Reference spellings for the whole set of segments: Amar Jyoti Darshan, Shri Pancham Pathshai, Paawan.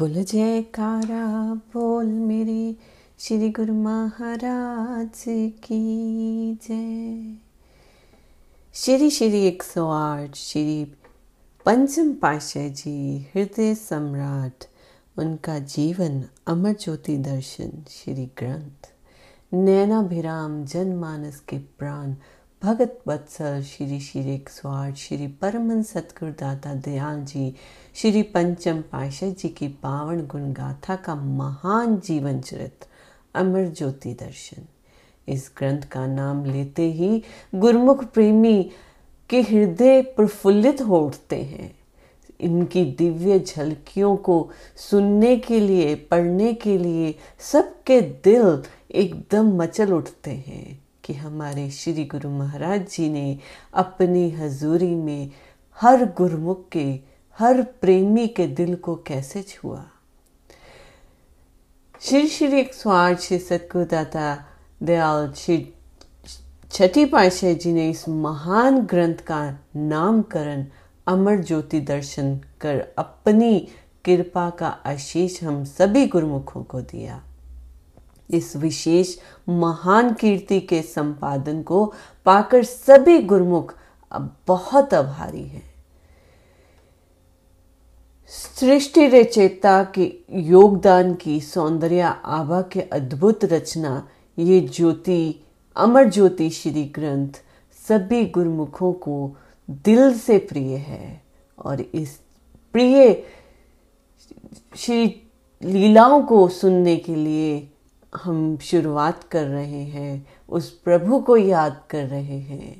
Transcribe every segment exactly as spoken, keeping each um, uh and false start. बोल जयकारा बोल मेरे श्री गुरु महाराज की जय। श्री श्री एक सौ आठ श्री पंचम पातशाह जी हृदय सम्राट, उनका जीवन अमर ज्योति दर्शन श्री ग्रंथ, नैनाभिराम जनमानस के प्राण भगत बत्सल श्री श्री एक सौ आठ श्री परमन सतगुरु दाता दयाल जी, श्री पंचम पातशाह जी की पावन गुणगाथा का महान जीवन चरित्र अमर ज्योति दर्शन। इस ग्रंथ का नाम लेते ही गुरुमुख प्रेमी के हृदय प्रफुल्लित हो उठते हैं। इनकी दिव्य झलकियों को सुनने के लिए, पढ़ने के लिए सबके दिल एकदम मचल उठते हैं कि हमारे श्री गुरु महाराज जी ने अपनी हजूरी में हर गुरुमुख के, हर प्रेमी के दिल को कैसे छुआ। श्री श्री एक सौ आठ श्री सतगुरु दाता दयाल श्री छठी पातशाह जी ने इस महान ग्रंथ का नामकरण अमर ज्योति दर्शन कर अपनी कृपा का आशीष हम सभी गुरुमुखों को दिया। इस विशेष महान कीर्ति के संपादन को पाकर सभी गुरुमुख अब बहुत आभारी हैं। सृष्टि रचयिता के योगदान की सौंदर्य आभा के अद्भुत रचना ये ज्योति अमर ज्योति श्री ग्रंथ सभी गुरुमुखों को दिल से प्रिय है और इस प्रिय श्री लीलाओं को सुनने के लिए हम शुरुआत कर रहे हैं, उस प्रभु को याद कर रहे हैं।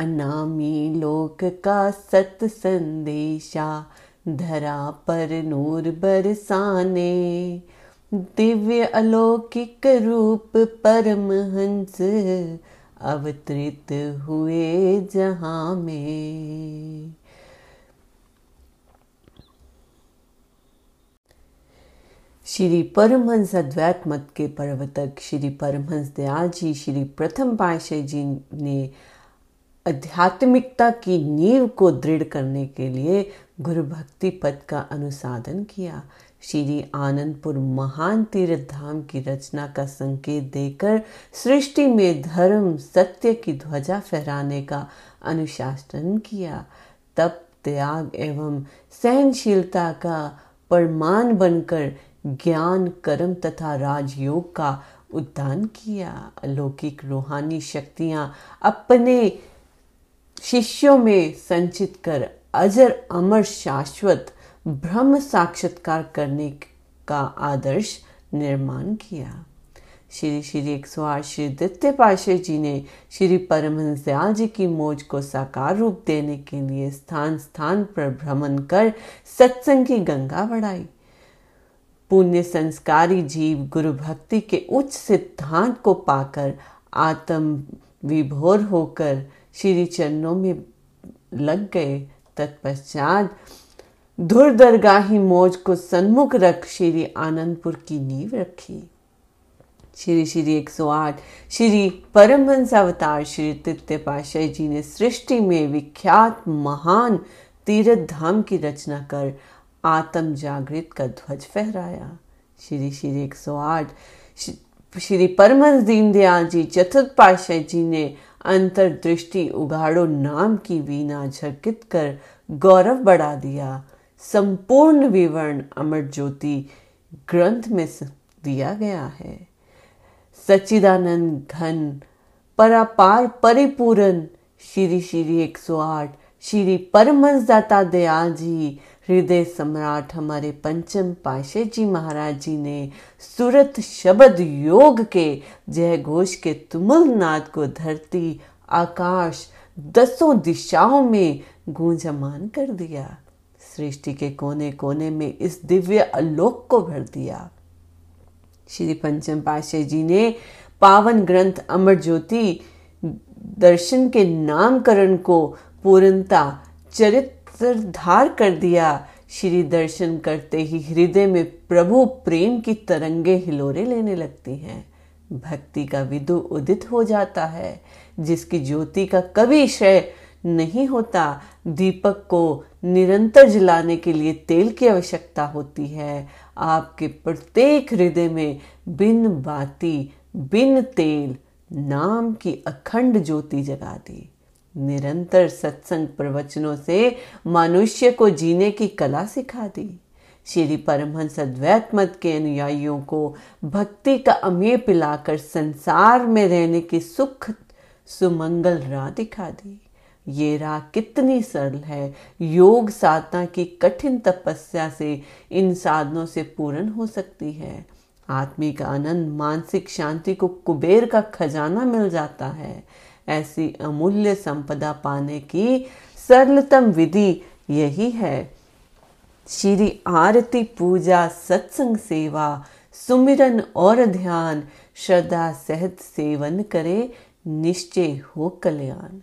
अनामी लोक का सत संदेशा धरा पर नूर बरसाने, दिव्य अलौकिक रूप परमहंस अवतरित हुए जहां में। श्री परमहंस अद्वैत मत के प्रवर्तक श्री परमहंस दयाल जी श्री प्रथम पातशाह जी ने आध्यात्मिकता की नींव को दृढ़ करने के लिए गुरु भक्ति पद का अनुसाधन किया। श्री आनंदपुर महान तीर्थ धाम की रचना का संकेत देकर सृष्टि में धर्म सत्य की ध्वजा फहराने का अनुशासन किया। तप त्याग एवं सहनशीलता का प्रमाण बनकर ज्ञान कर्म तथा राजयोग का उद्धान किया। अलौकिक रूहानी शक्तियां अपने शिष्यों में संचित कर अजर अमर शाश्वत ब्रह्म साक्षात्कार करने का आदर्श निर्माण किया। श्री श्री एक सौ आठ श्री द्वितीय पातशाह जी ने श्री परमहंस दयाल जी की मोज को साकार रूप देने के लिए स्थान स्थान पर भ्रमण कर सत्संग की गंगा बढ़ाई। पुण्य संस्कारी जीव गुरु भक्ति के उच्च सिद्धांत को पाकर आत्म विभोर होकर श्री चरणों में लग गए। तत्पश्चात धुर दरगाही मौज को सन्मुख रख श्री आनंदपुर की नींव रखी। श्री श्री एक सौ आठ श्री परमहंस अवतार श्री तृतीय पातशाह जी ने सृष्टि में विख्यात महान तीर्थ धाम की रचना कर आत्म जागृत का ध्वज फहराया। श्री श्री एक सौ आठ श्री परमहंस दीनदयाल जी चतुर्थ पातशाह जी ने अंतर्दृष्टि उघाड़ो नाम की वीणा झरकित कर गौरव बढ़ा दिया। संपूर्ण विवरण अमर ज्योति ग्रंथ में दिया गया है। सच्चिदानंद घन परापार परिपूर्ण श्री श्री एक सौ आठ श्री परमहंस दाता दयाल जी हृदय सम्राट हमारे पंचम पातशाह जी महाराज जी ने सुरत शब्द योग के जय घोष के तुमुल नाद को धरती आकाश दसों दिशाओं में गूंजमान कर दिया। सृष्टि के कोने कोने में इस दिव्य आलोक को भर दिया। श्री पंचम पातशाह जी ने पावन ग्रंथ अमर ज्योति दर्शन के नामकरण को पूर्णता चरित धार कर दिया। श्री दर्शन करते ही हृदय में प्रभु प्रेम की तरंगे हिलोरे लेने लगती हैं। भक्ति का विदु उदित हो जाता है जिसकी ज्योति का कभी क्षय नहीं होता। दीपक को निरंतर जलाने के लिए तेल की आवश्यकता होती है। आपके प्रत्येक हृदय में बिन बाती बिन तेल नाम की अखंड ज्योति जगा दी। निरंतर सत्संग प्रवचनों से मनुष्य को जीने की कला सिखा दी। श्री परमहंस अद्वैत मत के अनुयायियों को भक्ति का अमृत पिलाकर संसार में रहने की सुख सुमंगल राह दिखा दी। ये राह कितनी सरल है, योग साधना की कठिन तपस्या से इन साधनों से पूर्ण हो सकती है। आत्मिक आनंद मानसिक शांति को कुबेर का खजाना मिल जाता है। ऐसी अमूल्य संपदा पाने की सरलतम विधि यही है। श्री आरती पूजा सत्संग सेवा सुमिरन और ध्यान श्रद्धा सहित सेवन करे, निश्चय हो कल्याण।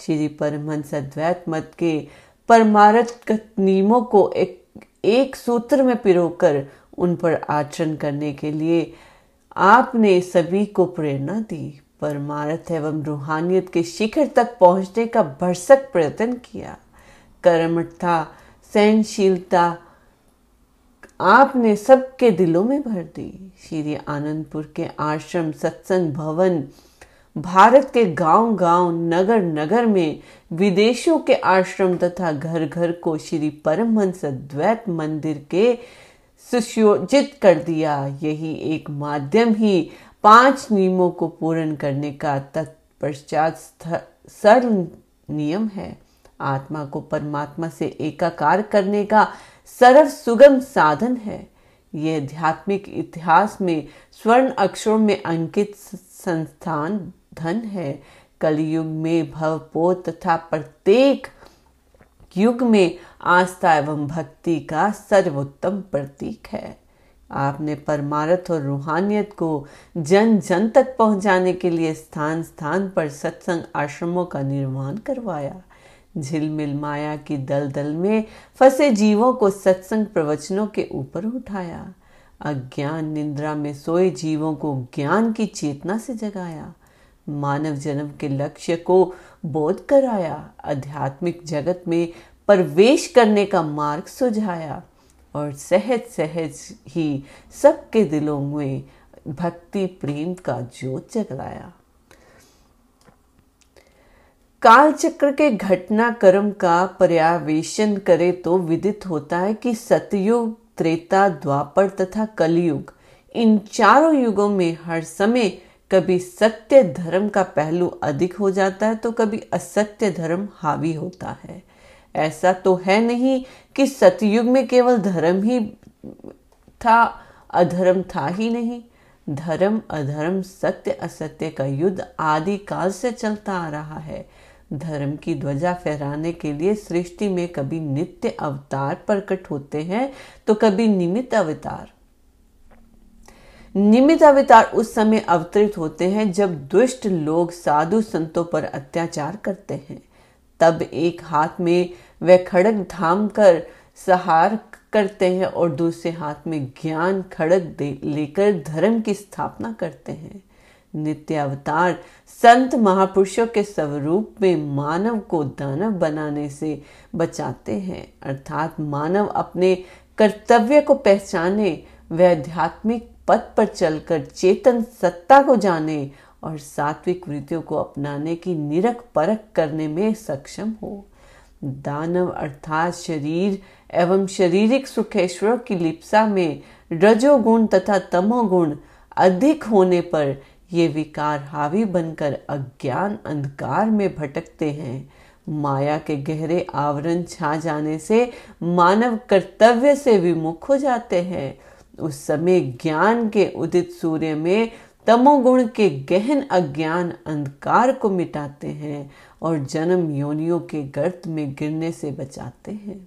श्री परमहंस अद्वैत मत के परमार्थ नियमों को एक, एक सूत्र में पिरोकर उन पर आचरण करने के लिए आपने सभी को प्रेरणा दी। परमार्थ एवं रूहानियत के शिखर तक पहुंचने का भरसक प्रयत्न किया। कर्मठता सहनशीलता आपने सबके दिलों में भर दी। श्री आनंदपुर के आश्रम सत्संग भवन भारत के गांव-गांव नगर नगर में विदेशों के आश्रम तथा घर घर को श्री परमहंस अद्वैत मंदिर के सुयोजित कर दिया। यही एक माध्यम ही पांच नियमों को पूर्ण करने का तत्पश्चात सरल नियम है। आत्मा को परमात्मा से एकाकार करने का सर्व सुगम साधन है। यह आध्यात्मिक इतिहास में स्वर्ण अक्षरों में अंकित संस्थान धन है। कलयुग में भवपोत तथा प्रत्येक युग में आस्था एवं भक्ति का सर्वोत्तम प्रतीक है। आपने परमार्थ और रूहानियत को जन जन तक पहुंचाने के लिए स्थान स्थान पर सत्संग आश्रमों का निर्माण करवाया। झिलमिल माया की दलदल में फंसे जीवों को सत्संग प्रवचनों के ऊपर उठाया। अज्ञान निद्रा में सोए जीवों को ज्ञान की चेतना से जगाया। मानव जन्म के लक्ष्य को बोध कराया। आध्यात्मिक जगत में प्रवेश करने का मार्ग सुझाया और सहज सहज ही सबके दिलों में भक्ति प्रेम का ज्योत जगलाया। कालचक्र के घटना क्रम का पर्यवेक्षण करे तो विदित होता है कि सतयुग त्रेता द्वापर तथा कलयुग इन चारों युगों में हर समय कभी सत्य धर्म का पहलू अधिक हो जाता है तो कभी असत्य धर्म हावी होता है। ऐसा तो है नहीं कि सतयुग में केवल धर्म ही था, अधर्म था ही नहीं। धर्म अधर्म सत्य असत्य का युद्ध आदि काल से चलता आ रहा है। धर्म की ध्वजा फहराने के लिए सृष्टि में कभी नित्य अवतार प्रकट होते हैं तो कभी निमित्त अवतार। निमित्त अवतार उस समय अवतरित होते हैं जब दुष्ट लोग साधु संतों पर अत्याचार करते हैं। तब एक हाथ में वे खड़क थाम कर सहार करते हैं और दूसरे हाथ में ज्ञान खड़क लेकर धर्म की स्थापना करते हैं। नित्य अवतार संत महापुरुषों के स्वरूप में मानव को दानव बनाने से बचाते हैं, अर्थात मानव अपने कर्तव्य को पहचाने, आध्यात्मिक पथ पर चलकर चेतन सत्ता को जाने और सात्विक वृत्तियों को अपनाने की निरख परख करने में सक्षम हो। दानव अर्थात शरीर एवं शारीरिक सुखेश्वरों की लिप्सा में रजोगुण तथा तमोगुण अधिक होने पर ये विकार हावी बनकर अज्ञान अंधकार में भटकते हैं। माया के गहरे आवरण छा जाने से मानव कर्तव्य से विमुख हो जाते हैं। उस समय ज्ञान के उदित सूर्य में तमोगुण के गहन अज्ञान अंधकार को मिटाते हैं और जन्म योनियों के गर्त में गिरने से बचाते हैं।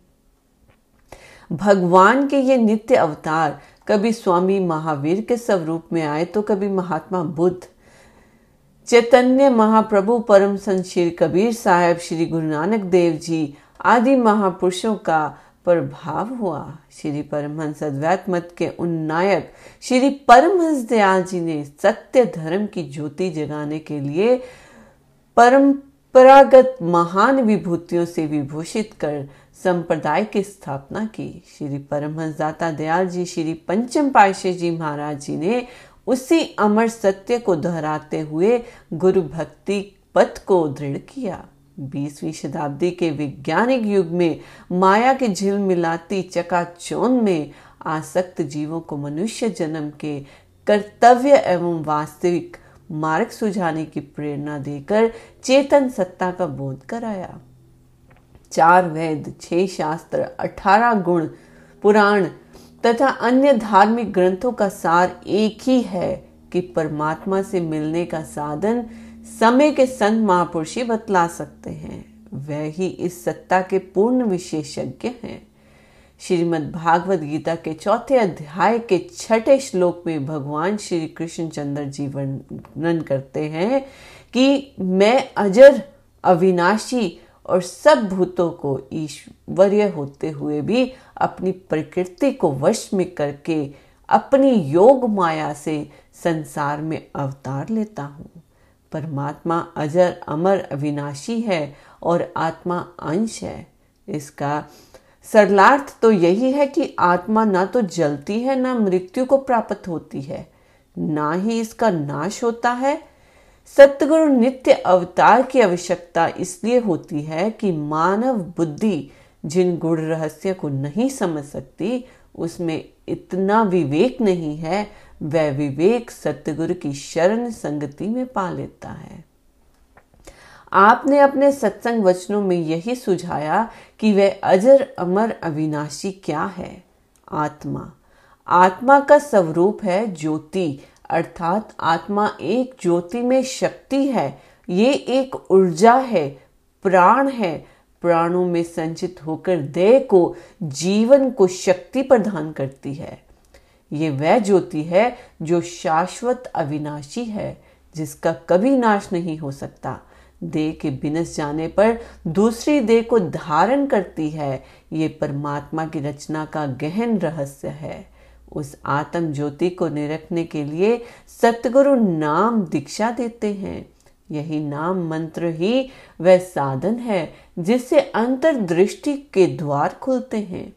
भगवान के ये नित्य अवतार कभी स्वामी महावीर के स्वरूप में आए तो कभी महात्मा बुद्ध चैतन्य महाप्रभु परम संत श्री कबीर साहब श्री गुरु नानक देव जी आदि महापुरुषों का प्रभाव हुआ। श्री परमहंस अद्वैत मत के उन्नायक श्री परमहंस दयाल जी ने सत्य धर्म की ज्योति जगाने के लिए परम परागत महान विभूतियों से विभूषित कर संप्रदाय की स्थापना की। श्री परमहंस दाता दयाल जी श्री पंचम पातशाह जी महाराज जी ने उसी अमर सत्य को दोहराते हुए गुरु भक्ति पथ को दृढ़ किया। बीसवीं शताब्दी के वैज्ञानिक युग में माया के झिलमिलाती चकाचौंध में आसक्त जीवों को मनुष्य जन्म के कर्तव्य एवं वास्तविक मार्ग सुझाने की प्रेरणा देकर चेतन सत्ता का बोध कराया। चार वेद, छह शास्त्र, अठारह गुण, पुराण तथा अन्य धार्मिक ग्रंथों का सार एक ही है कि परमात्मा से मिलने का साधन समय के संत महापुरुष ही बतला सकते हैं। वह ही इस सत्ता के पूर्ण विशेषज्ञ हैं। श्रीमद् भागवत गीता के चौथे अध्याय के छठे श्लोक में भगवान श्री कृष्णचंद्र जी वर्णन करते हैं कि मैं अजर, अविनाशी और सब भूतों को ईश्वरीय होते हुए भी अपनी प्रकृति को वश में करके अपनी योग माया से संसार में अवतार लेता हूँ। परमात्मा अजर, अमर, अविनाशी है और आत्मा अंश है। इसका सरलार्थ तो यही है कि आत्मा ना तो जलती है, ना मृत्यु को प्राप्त होती है, ना ही इसका नाश होता है। सतगुरु नित्य अवतार की आवश्यकता इसलिए होती है कि मानव बुद्धि जिन गुण रहस्य को नहीं समझ सकती, उसमें इतना विवेक नहीं है। वह विवेक सतगुरु की शरण संगति में पा लेता है। आपने अपने सत्संग वचनों में यही सुझाया कि वह अजर, अमर, अविनाशी क्या है? आत्मा। आत्मा का स्वरूप है ज्योति, अर्थात आत्मा एक ज्योति में शक्ति है। ये एक ऊर्जा है, प्राण है। प्राणों में संचित होकर देह को, जीवन को शक्ति प्रदान करती है। ये वह ज्योति है जो शाश्वत अविनाशी है, जिसका कभी नाश नहीं हो सकता। देह के बिनस जाने पर दूसरी देह को धारण करती है। ये परमात्मा की रचना का गहन रहस्य है। उस आत्म ज्योति को निरखने के लिए सतगुरु नाम दीक्षा देते हैं। यही नाम मंत्र ही वह साधन है जिससे अंतर्दृष्टि के द्वार खुलते हैं।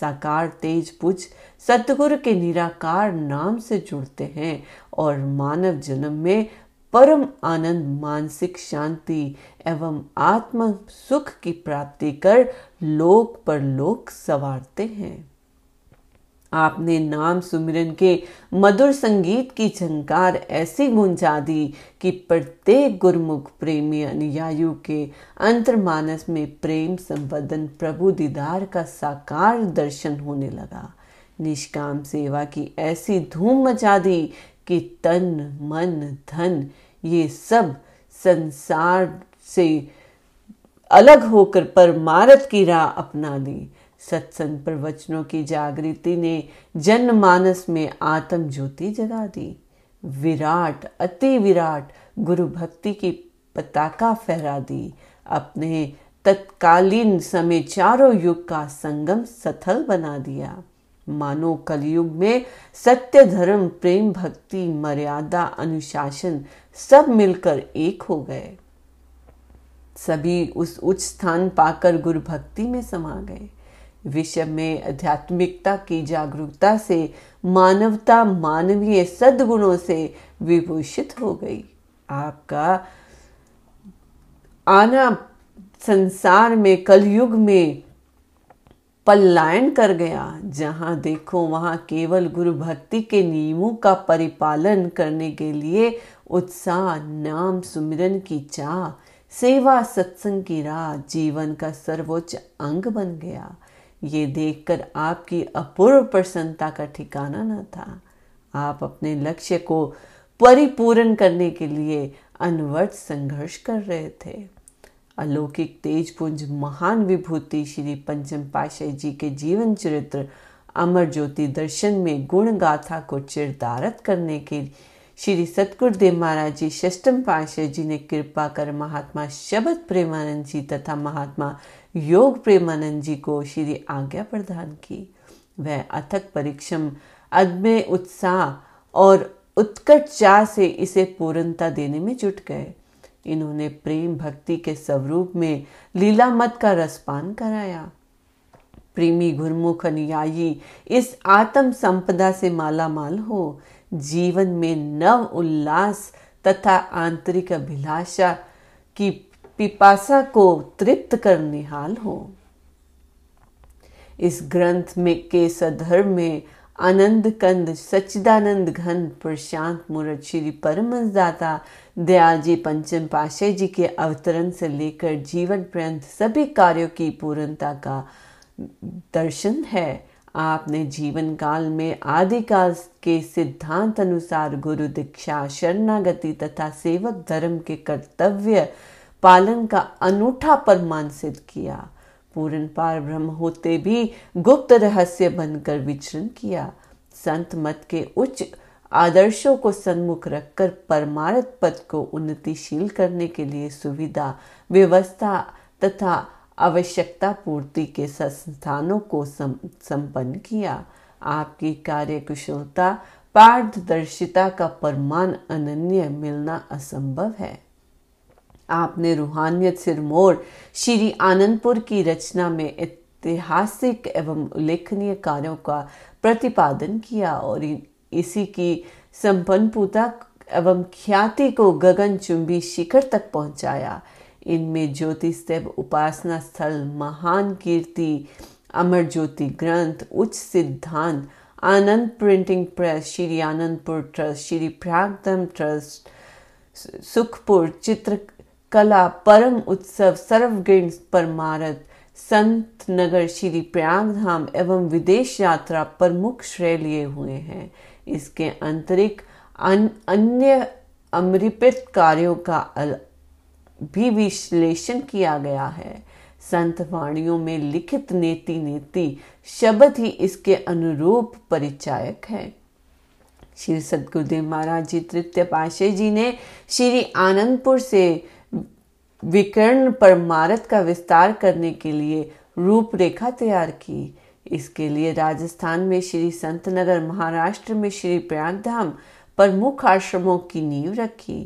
साकार तेज पुज सतगुरु के निराकार नाम से जुड़ते हैं और मानव जन्म में परम आनंद, मानसिक शांति एवं आत्म सुख की प्राप्ति कर लोक पर लोक संवारते हैं। आपने नाम सुमिरन के मधुर संगीत की झंकार ऐसी गूंजा दी कि प्रत्येक गुरुमुख प्रेमी अनुयायियों के अंतर्मानस में प्रेम संबंधन प्रभु दीदार का साकार दर्शन होने लगा। निष्काम सेवा की ऐसी धूम मचा दी कि तन, मन, धन ये सब संसार से अलग होकर परमार्थ की राह अपना ली। सत्संग प्रवचनों की जागृति ने जनमानस में आत्म ज्योति जगा दी। विराट, अति विराट गुरु भक्ति की पताका फहरा दी। अपने तत्कालीन समय चारों युग का संगम स्थल बना दिया। मानो कलयुग में सत्य, धर्म, प्रेम, भक्ति, मर्यादा, अनुशासन सब मिलकर एक हो गए। सभी उस उच्च स्थान पाकर गुरु भक्ति में समा गए। विश्व में आध्यात्मिकता की जागरूकता से मानवता मानवीय सद्गुणों से विभूषित हो गई। आपका आना संसार में कलयुग में पलायन कर गया। जहाँ देखो वहाँ केवल गुरु भक्ति के नियमों का परिपालन करने के लिए उत्साह, नाम सुमिरन की चाह, सेवा, सत्संग की राह जीवन का सर्वोच्च अंग बन गया। ये देखकर आपकी अपूर्व प्रसन्नता का ठिकाना न था। आप अपने लक्ष्य को परिपूर्ण करने के लिए अनवरत संघर्ष कर रहे थे। अलौकिक तेजपुंज महान विभूति श्री पंचम पातशाह जी के जीवन चरित्र अमर ज्योति दर्शन में गुण गाथा को चिरदारत करने के श्री सतगुरुदेव महाराज जी षष्ठम पातशाह जी ने कृपा कर महात्मा शब्द प्रेमानंद जी तथा महात्मा योग प्रेमानंद जी को श्री आज्ञा प्रदान की। वह अथक परिश्रम, अदम्य उत्साह और उत्कट चाह से इसे पूर्णता देने में जुट गए। इन्होंने प्रेम भक्ति के स्वरूप में लीलामत का रसपान कराया। प्रेमी गुरुमुख अनुयायी इस आत्म संपदा से मालामाल हो जीवन में नव उल्लास तथा आंतरिक अभिलाषा की पिपासा को तृप्त करने हाल हो। इस ग्रंथ में के सधर्म में आनंद कंद सच्चिदानंद घन प्रशांत मूर्त श्री परमहंस दाता दयाजी पंचम पातशाह जी के अवतरण से लेकर जीवन पर्यंत सभी कार्यों की पूर्णता का दर्शन है। आपने जीवन काल में आदिकाल के सिद्धांत अनुसार गुरु दीक्षा शरणागति तथा सेवक धर्म के कर्तव्य पालन का अनूठा प्रमाण सिद्ध किया। पूर्ण पार ब्रह्म होते भी गुप्त रहस्य बनकर विचरण किया। संत मत के उच्च आदर्शों को सन्मुख रखकर परमार्थ पद को उन्नतिशील करने के लिए सुविधा व्यवस्था तथा आवश्यकता पूर्ति के संस्थानों को संपन्न किया। आपकी कार्य कुशलता पारदर्शिता का प्रमाण अनन्य मिलना असंभव है। आपने रूहानियत सिरमौर श्री आनंदपुर की रचना में ऐतिहासिक एवं उल्लेखनीय कार्यों का प्रतिपादन किया और इसी की संपन्नता एवं ख्याति को गगनचुंबी शिखर तक पहुंचाया। इनमें ज्योतिस्तव उपासना स्थल महान कीर्ति अमर ज्योति ग्रंथ उच्च सिद्धांत Anand printing press Shri Anandpur trust Shri Pragdham trust Sukhpur चित्र कला परम उत्सव सर्वगीण परमारत संत नगर श्री प्रयागधाम एवं विदेश यात्रा प्रमुख श्रेय लिए हुए हैं। इसके आंतरिक अन्य अमृपित कार्यों का भी विश्लेषण किया गया है। संत वाणियों में लिखित नेति नेति शब्द ही इसके अनुरूप परिचायक है। श्री सदगुरुदेव महाराज जी तृतीय पातशाह जी ने श्री आनंदपुर से विकर्ण परमार्थ का विस्तार करने के लिए रूपरेखा तैयार की। इसके लिए राजस्थान में श्री संत नगर महाराष्ट्र में श्री प्रयागधाम प्रमुख आश्रमों की नींव रखी।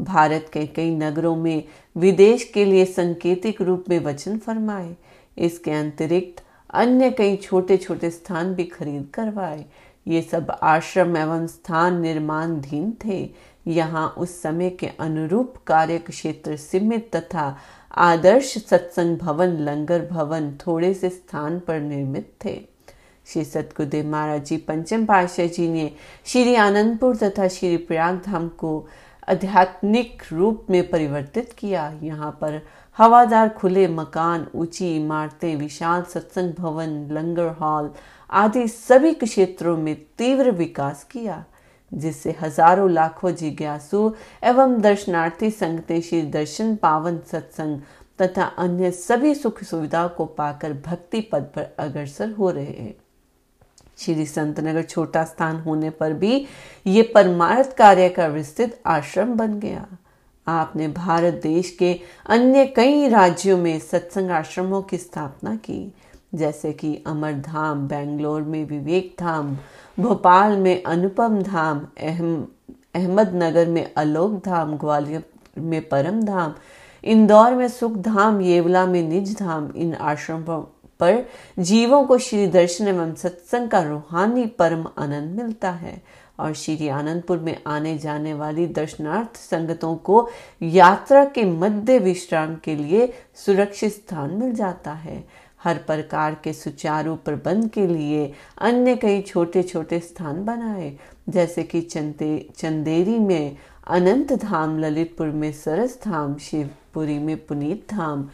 भारत के कई नगरों में विदेश के लिए संकेतिक रूप में वचन फरमाए। इसके अतिरिक्त अन्य कई छोटे छोटे स्थान भी खरीद करवाए। ये सब आश्रम एवं स्थान निर्माणाधीन थे। यहाँ उस समय के अनुरूप कार्य क्षेत्र सीमित तथा आदर्श सत्संग भवन लंगर भवन थोड़े से स्थान पर निर्मित थे। श्री सतगुरुदेव महाराज जी पंचम पातशाह जी ने श्री आनंदपुर तथा श्री प्रयागधाम को आध्यात्मिक रूप में परिवर्तित किया। यहाँ पर हवादार खुले मकान ऊंची इमारतें विशाल सत्संग भवन लंगर हॉल आदि सभी क्षेत्रों में तीव्र विकास किया, जिससे हजारों लाखों जिज्ञासु एवं दर्शनार्थी संगते श्री दर्शन पावन सत्संग तथा अन्य सभी सुख सुविधाओं को पाकर भक्ति पद पर अग्रसर हो रहे हैं। श्री संतनगर छोटा स्थान होने पर भी ये परमार्थ कार्य का विस्तृत आश्रम बन गया। आपने भारत देश के अन्य कई राज्यों में सत्संग आश्रमों की स्थापना की, जैसे कि अमरधाम, बेंगलोर में विवेक धाम, भोपाल में अनुपम धाम, अहम अहमदनगर में अलोक धाम, ग्वालियर में परम धाम, इंदौर में सुख धाम, येवला में निज धाम। इन आश्रमों पर जीवों को श्री दर्शन एवं सत्संग का रूहानी परम आनंद मिलता है और श्री आनंदपुर में आने जाने वाली दर्शनार्थ संगतों को यात्रा के मध्य विश्राम के लिए सुरक्षित स्थान मिल जाता है। हर प्रकार के सुचारू प्रबंध के लिए अन्य कई छोटे छोटे स्थान बनाए, जैसे कि चंदेरी में अनंत धाम, ललितपुर में सरस धाम, शिवपुरी में पुनीत धाम,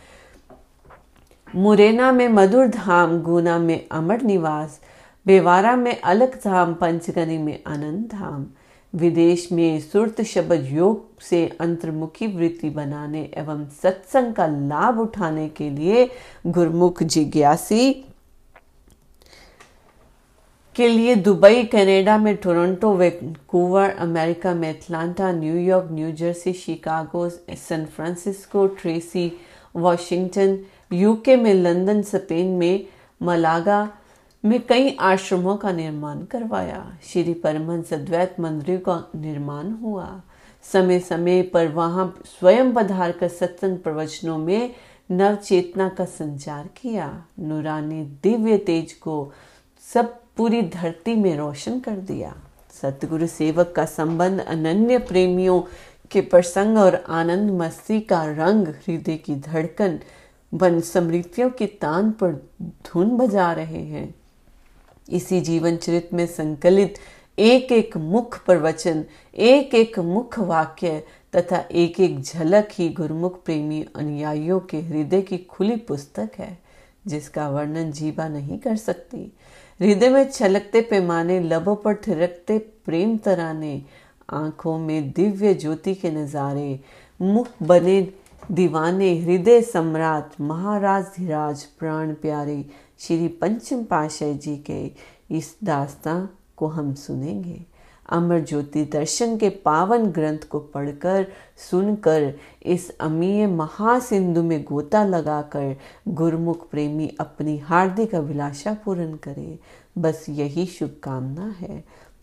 मुरैना में मधुर धाम, गुना में अमर निवास, बेवारा में अलग धाम, पंचगनी में आनंद धाम। विदेश में सुरत शब्द योग से अंतर्मुखी वृत्ति बनाने एवं सत्संग का लाभ उठाने के लिए गुरुमुख जिज्ञासी के लिए दुबई, कनाडा में टोरंटो, वैंकूवर अमेरिका में Atlanta, New York, New Jersey, Chicago, San Francisco, Tracy, Washington, UK में लंदन, स्पेन में मलागा में कई आश्रमों का निर्माण करवाया। श्री परमहंस अद्वैत मंदिर का निर्माण हुआ। समय समय पर वहां स्वयं पधार कर सत्संग प्रवचनों में नव चेतना का संचार किया। नूरानी दिव्य तेज को सब पूरी धरती में रोशन कर दिया। सतगुरु सेवक का संबंध अनन्य प्रेमियों के प्रसंग और आनंद मस्ती का रंग, हृदय की धड़कन बन स्मृतियों की तान पर धुन बजा रहे हैं। इसी जीवन चरित्र में संकलित एक एक मुख प्रवचन, एक एक मुख वाक्य तथा एक एक झलक ही गुरुमुख प्रेमी अनुयायियों के हृदय की खुली पुस्तक है, जिसका वर्णन जीवा नहीं कर सकती। हृदय में छलकते पैमाने, लबों पर थिरकते प्रेम तराने, आंखों में दिव्य ज्योति के नजारे, मुख बने दीवाने, हृदय सम्राट महाराज धीराज प्राण प्यारे श्री पंचम पातशाह जी के इस दास्तां को हम सुनेंगे। अमर ज्योति दर्शन के पावन ग्रंथ को पढ़कर, सुनकर, इस अमीय महासिंधु में गोता लगाकर गुरुमुख प्रेमी अपनी हार्दिक अभिलाषा पूर्ण करे, बस यही शुभकामना है।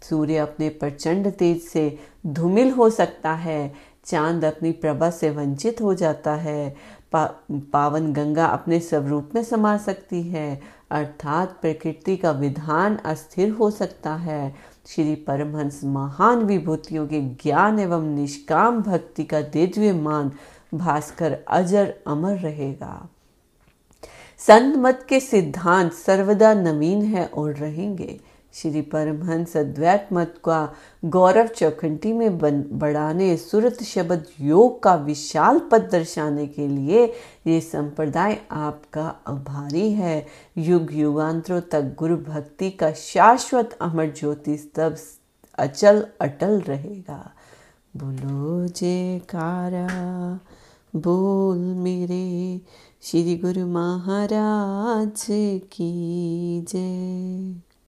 सूर्य अपने प्रचंड तेज से धूमिल हो सकता है, चांद अपनी प्रभा से वंचित हो जाता है, पा, पावन गंगा अपने स्वरूप में समा सकती है, अर्थात प्रकृति का विधान अस्थिर हो सकता है। श्री परमहंस महान विभूतियों के ज्ञान एवं निष्काम भक्ति का देदीयमान भास्कर अजर अमर रहेगा। संत मत के सिद्धांत सर्वदा नवीन है और रहेंगे। श्री परमहंस अद्वैत मत का गौरव चौखंटी में बन, बढ़ाने, सुरत शब्द योग का विशाल पद दर्शाने के लिए ये संप्रदाय आपका आभारी है। युग युगांतरों तक गुरु भक्ति का शाश्वत अमर ज्योति स्तब अचल अटल रहेगा। बोलो जयकारा, बोल मेरे श्री गुरु महाराज की जय।